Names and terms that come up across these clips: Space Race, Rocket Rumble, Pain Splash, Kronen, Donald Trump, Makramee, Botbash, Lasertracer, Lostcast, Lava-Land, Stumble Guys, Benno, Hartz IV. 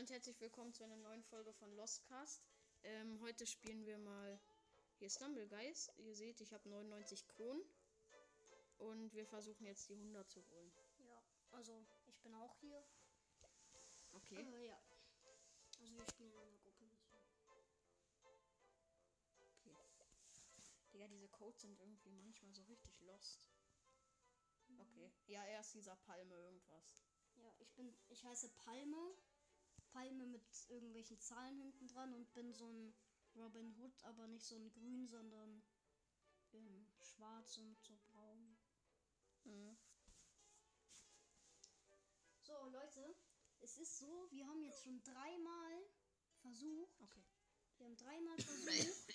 und herzlich willkommen zu einer neuen Folge von Lostcast. Heute spielen wir mal hier Stumble Guys. Ihr seht, ich habe 99 Kronen und wir versuchen jetzt die 100 zu holen. Ja, also ich bin auch hier. Okay. Ja. Also wir spielen in einer Gruppe. Okay. Digga, diese Codes sind irgendwie manchmal so richtig lost. Okay. Ja, erst dieser Palme irgendwas. Ja, ich heiße Palme. Palme mit irgendwelchen Zahlen hinten dran und bin so ein Robin Hood, aber nicht so ein grün, sondern in schwarz und so braun. Mhm. So, Leute, es ist so, wir haben jetzt schon dreimal versucht. Okay. Wir haben dreimal versucht.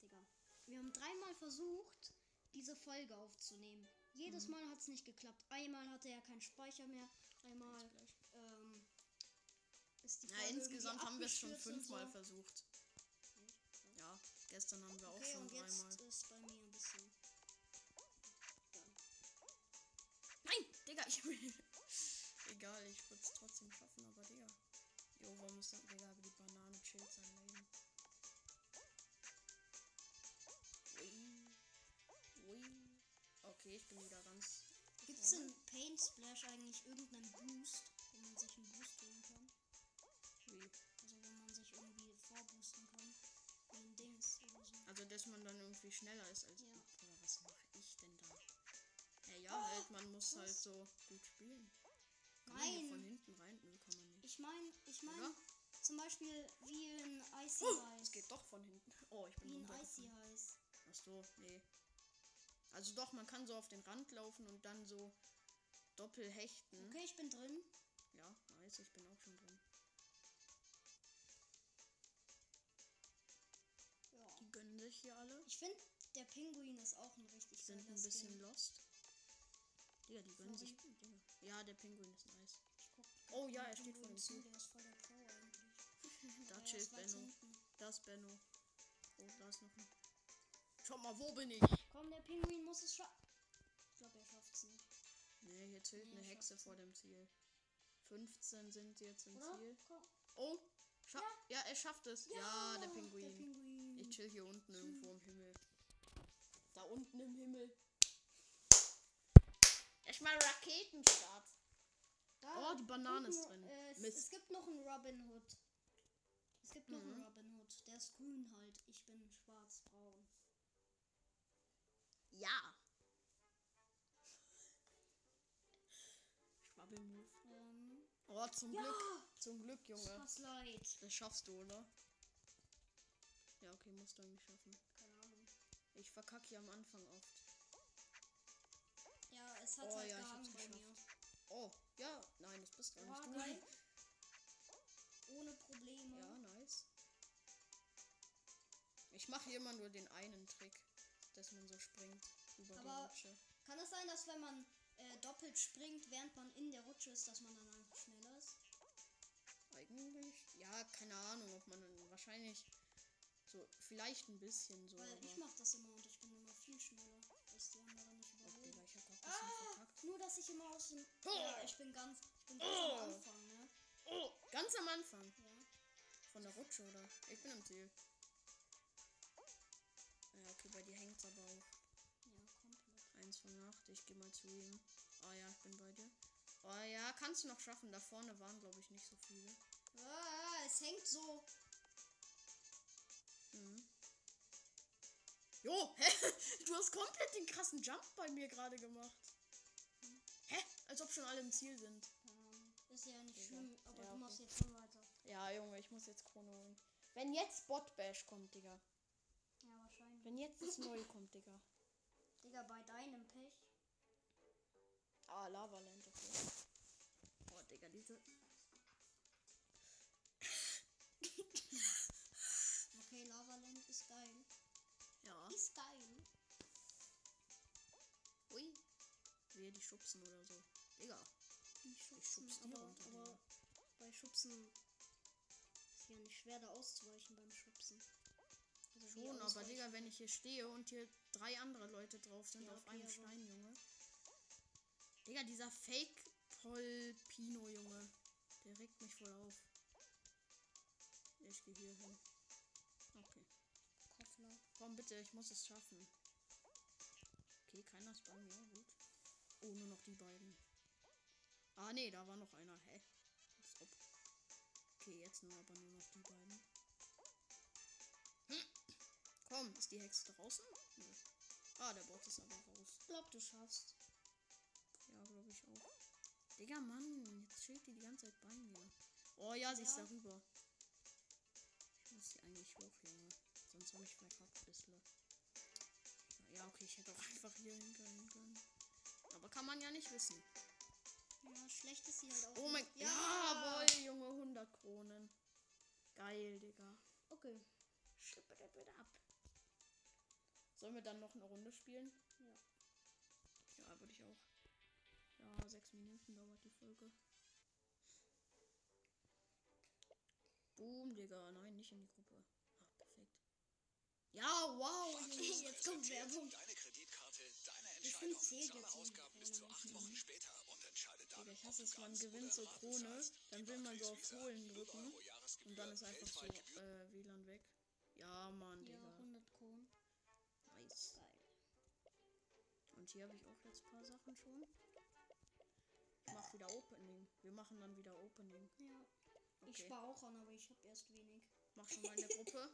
Digga. Wir haben dreimal versucht, diese Folge aufzunehmen. Jedes Mal hat es nicht geklappt. Einmal hatte er keinen Speicher mehr. Einmal ist die Folge insgesamt haben wir es schon fünfmal versucht. Ja, gestern haben wir auch schon dreimal. Jetzt ist bei mir ein bisschen. Dann. Nein, Digga, ich will. Egal, ich würde es trotzdem schaffen, aber Digga. Jo, warum muss dann Digga die Banane chillt sein Leben? Ui. Okay, ich bin wieder ganz. Gibt's in Pain Splash eigentlich irgendeinen Boost, wo man sich einen Boost holen kann? Wie? Also wo man sich irgendwie vorboosten kann. Wie ein Dings oder so. Also dass man dann irgendwie schneller ist als. Ja. Oder was mache ich denn da? Man muss halt so gut spielen. Kann man hier von hinten rein? Nee, kann man nicht. Ich meine, zum Beispiel wie in Icy Heiß. Es geht doch von hinten. Oh, ich bin wie in Icy Heiß. Ach so, nee. Also doch, man kann so auf den Rand laufen und dann so doppelhechten. Okay, ich bin drin. Ja, nice, ich bin auch schon drin. Ja. Die gönnen sich hier alle. Ich finde, der Pinguin ist auch ein richtig geiler Skin. Sind ein bisschen lost. Digga, die gönnen sich. Digga. Ja, der Pinguin ist nice. Oh ja, er steht vor dem Ziel. Der ist voll der Pro eigentlich. Da chillt Benno. Da ist Benno. Oh, da ist noch ein. Schau mal, wo bin ich? Komm, der Pinguin muss es schaffen. Ich glaube, er schafft es nicht. Nee, hier zählt eine Hexe vor dem Ziel. 15 sind jetzt im Ziel. Komm. Oh, er schafft es. Ja, der Pinguin. Ich chill hier unten irgendwo im Himmel. Da unten im Himmel. Erstmal Raketenstart. Da die Banane ist drin. Es gibt noch einen Robin Hood. Der ist grün halt. Ich bin schwarz-braun. Ja. Schwabbelmove. Oh, zum Glück, Junge. Das leid. Das schaffst du, oder? Ja, okay, musst du nicht schaffen. Keine Ahnung. Ich verkacke hier am Anfang oft. Ja, es hat gehangen bei mir. Oh, ja. Nein, das bist gar nicht du. Geil. Ohne Probleme. Ja, nice. Ich mache hier immer nur den einen Trick, dass man so springt über die Rutsche. Kann es sein, dass wenn man doppelt springt, während man in der Rutsche ist, dass man dann einfach schneller ist? Eigentlich? Ja, keine Ahnung, ob man dann wahrscheinlich so, vielleicht ein bisschen so. Weil ich mache das immer und ich bin immer viel schneller, als die anderen nicht überholen. Okay, ich hab auch verpackt. Nur, dass ich immer aus dem... Ja, ich bin ganz am Anfang, ne? Oh, ganz am Anfang? Ja. Von der Rutsche, oder? Ich bin am Ziel. Ja, okay, bei dir hängt's aber auch. Ja, komplett. 1 von 8, ich geh mal zu ihm. Ah ja, ich bin bei dir. Ah ja, kannst du noch schaffen. Da vorne waren, glaube ich, nicht so viele. Ah, es hängt so. Mhm. Jo, hä? Du hast komplett den krassen Jump bei mir gerade gemacht. Hä? Als ob schon alle im Ziel sind. Ist ja nicht schlimm, aber du machst jetzt schon weiter. Ja, Junge, ich muss jetzt Krone holen. Wenn jetzt Botbash kommt, Digga. Ja, wahrscheinlich. Wenn jetzt das Neue kommt, Digga. Digga, bei deinem Pech. Ah, Lava-Land, okay. Oh, Digga, diese... Okay, Lava-Land ist geil. Ja. Ist geil. Ui. Wehe, die schubsen oder so. Digga. Ich schub's die runter. Aber bei Schubsen ist ja nicht schwer, da auszuweichen beim Schubsen. Also schon, aber Digga, wenn ich hier stehe und hier 3 andere Leute drauf sind, ja, auf einem Stein, Junge. Digga, dieser Fake-Polpino, Junge. Der regt mich voll auf. komm bitte, ich muss es schaffen. Okay, keiner ist bei mir, gut. Oh, nur noch die beiden. Ah, nee, da war noch einer. Hä? Als ob. Okay, jetzt nur aber nur noch die beiden. Hm. Komm, ist die Hexe draußen? Nee. Ah, der Bot ist aber raus. Ich glaub, du schaffst. Ja, glaube ich auch. Digga, Mann, jetzt schlägt die ganze Zeit bei mir. Oh ja, sie ist darüber. Ich muss sie eigentlich hochheben. Sonst habe ich verkackt ein bisschen. Ja, okay, ich hätte auch einfach hier hingehen können. Aber kann man ja nicht wissen. Ja, schlecht ist sie halt auch. Oh mein Gott. Ja, jawohl, Junge, 100 Kronen. Geil, Digga. Okay. Schippe das bitte ab. Sollen wir dann noch eine Runde spielen? Ja. Ja, würde ich auch. Ja, 6 Minuten dauert die Folge. Boom, Digga. Nein, nicht in die Gruppe. Ach, perfekt. Ja, wow. Jetzt kommt Werbung. Deine Kreditkarte, deine Entscheidung. Zahle Ausgaben bis zu 8 Wochen später und entscheide dann. Digga, ich hasse es, man gewinnt so Krone, dann will man so auf Holen drücken und dann ist einfach so WLAN weg. Ja, Mann, Digga. Ja, 100 Kronen. Nice. Geil. Und hier habe ich auch jetzt ein paar Sachen schon. Ich mach wieder Opening. Wir machen dann wieder Opening. Ja. Okay. Ich spare auch an, aber ich habe erst wenig. Mach schon mal eine Gruppe.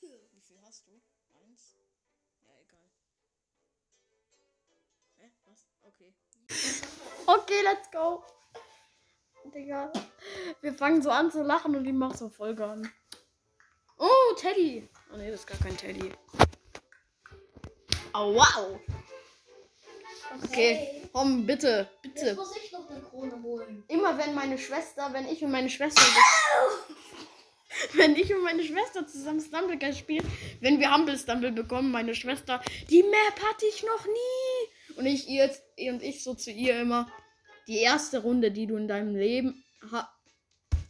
Wie viel hast du? 1? Ja, egal. Hä? Was? Okay. Okay, let's go. Digga. Wir fangen so an zu lachen und die macht so voll an. Oh, Teddy. Oh ne, das ist gar kein Teddy. Oh, wow. Okay. Hey. Komm, bitte. Bitte. Jetzt muss ich noch eine Krone holen. Immer wenn ich und meine Schwester. Wenn ich und meine Schwester zusammen Stumble Guys spielen, wenn wir Humble Stumble bekommen, meine Schwester, die Map hatte ich noch nie. Und ich so zu ihr immer, die erste Runde, die du in deinem Leben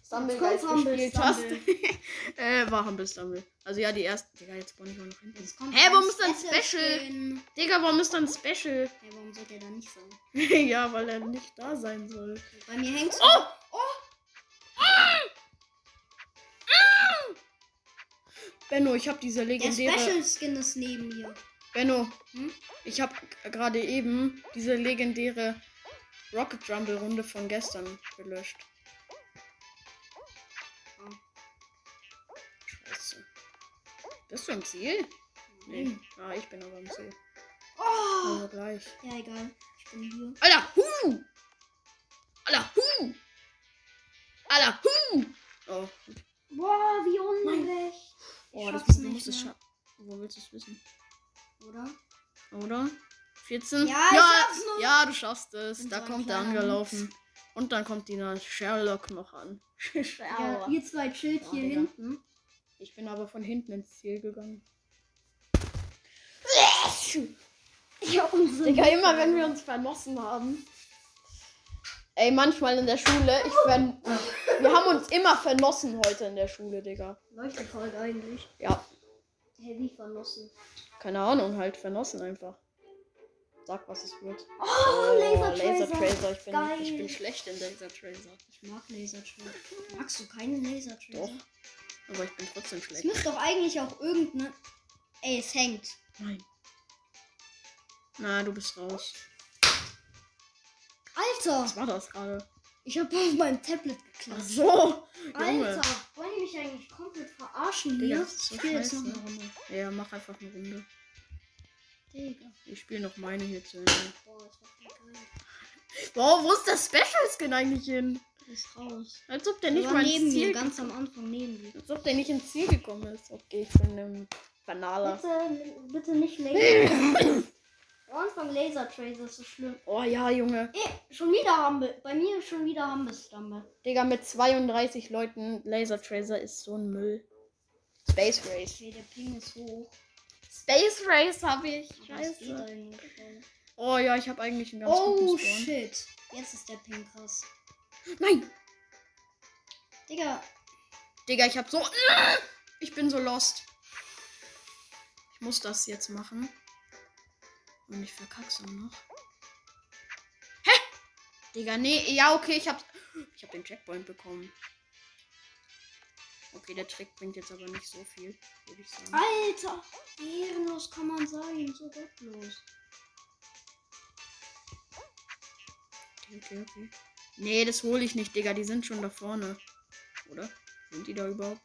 Stumble Guys gespielt hast, war Humble Stumble. Also ja, die erste. Digga, jetzt brauche ich auch noch hinten. Hä, warum ist dann Special? Digga, warum ist dann Special? Hä, warum sollte er da nicht sein? Ja, weil er nicht da sein soll. Bei mir hängt's. Oh! Oh! Benno, ich habe diese legendäre... Der Special Skin ist neben mir. Benno, ich habe gerade eben diese legendäre Rocket Rumble Runde von gestern gelöscht. Oh. Scheiße. Bist du im Ziel? Nee. Ah, ich bin aber im Ziel. Oh! Also gleich. Ja, egal. Ich bin hier. Alter, hu! Alter, hu! Alter, hu! Oh. Boah, wie unrecht. Oh, das muss ich schaffen. Wo willst du es wissen? Oder? 14? Ja, ich schaff's noch. Ja, du schaffst es. Und da kommt er angelaufen. Und dann kommt die Sherlock noch an. Ja, ihr zwei chillt hier hinten. Ich bin aber von hinten ins Ziel gegangen. Ja, Digga, immer wenn wir uns vernossen haben. Ey, manchmal in der Schule. Wir haben uns immer vernossen heute in der Schule, Digga. Leuchtet halt eigentlich. Ja. Hey, wie vernossen? Keine Ahnung, halt vernossen einfach. Sag, was es wird. Oh, Lasertracer. Ich bin schlecht in Lasertracer. Ich mag Lasertracer. Magst du keine Lasertracer? Doch, aber ich bin trotzdem schlecht. Es muss doch eigentlich auch irgendeine... Ey, es hängt. Nein. Na, du bist raus. Alter! Was war das gerade? Ich habe auf mein Tablet geklatscht. Ach so! Junge. Alter, wollen die mich eigentlich komplett verarschen hier? Digga, ich spiele jetzt noch eine Runde. Ja, mach einfach eine Runde. Digga. Ich spiele noch meine hier zu Ende. Boah, das war voll geil. Wow, wo ist das Special Skin eigentlich hin? Ist raus. Als ob der nicht mal ins Ziel ganz am Anfang neben dir. Als ob der nicht ins Ziel gekommen ist. Okay, ich bin im Banaler. Bitte nicht länger. Anfang Lasertracer ist so schlimm. Oh ja, Junge. Schon wieder Humble. Bei mir schon wieder Humble Stumble. Digga, mit 32 Leuten Lasertracer ist so ein Müll. Space Race. Okay, der Ping ist hoch. Space Race habe ich. Scheiße. Oh ja, ich habe eigentlich einen ganz guten Spawn. Oh shit. Jetzt ist der Ping krass. Nein. Digga, ich habe so... Ich bin so lost. Ich muss das jetzt machen. Und ich verkack's auch noch. Hä? Digga, nee. Ja, okay, ich hab den Checkpoint bekommen. Okay, der Trick bringt jetzt aber nicht so viel, würde ich sagen. Alter, ehrenlos kann man sein, so gottlos. Okay. Nee, das hole ich nicht, Digga. Die sind schon da vorne. Oder? Sind die da überhaupt?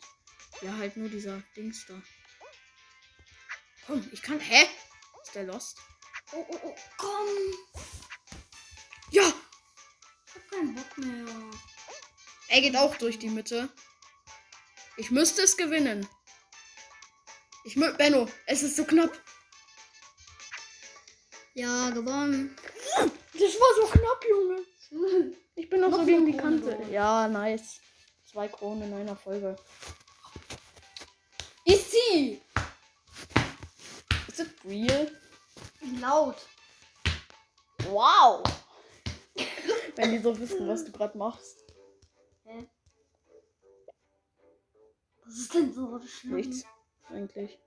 Ja, halt nur dieser Dings da. Komm, ich kann... Hä? Ist der lost? Oh. Komm! Ja! Ich hab keinen Bock mehr. Er geht auch durch die Mitte. Ich müsste es gewinnen. Benno, es ist so knapp. Ja, gewonnen. Das war so knapp, Junge. Ich bin noch so gegen die Kante. Oder? Ja, nice. 2 Kronen in einer Folge. Easy! Is it real? Laut. Wow! Wenn die so wissen, was du gerade machst. Hä? Was ist denn so schlimm? Nichts, eigentlich.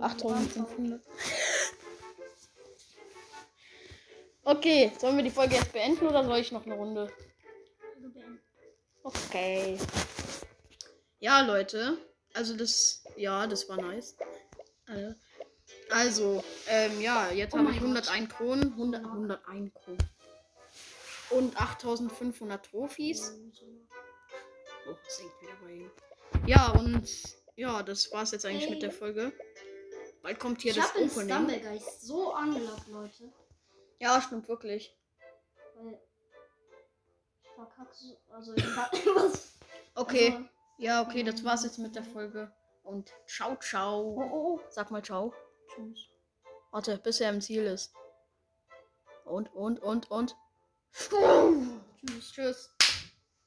8500. Okay, sollen wir die Folge jetzt beenden oder soll ich noch eine Runde? Okay. Ja, Leute. Also das... Ja, das war nice. Also, ja, jetzt habe ich 101 Kronen. 101 Kronen. Und 8500 Trophys. Oh, das hängt wieder bei ihm. Ja, und... Ja, das war's jetzt eigentlich mit der Folge. Bald kommt hier das Opening. Ich hab den Stumble Guys so angelockt, Leute. Ja, stimmt wirklich. Weil ich verkacke so, also ich verkacke was. Okay, also, ja, okay, das war's jetzt mit der Folge. Und ciao, ciao. Oh. Sag mal ciao. Tschüss. Warte, bis er im Ziel ist. Und. Tschüss.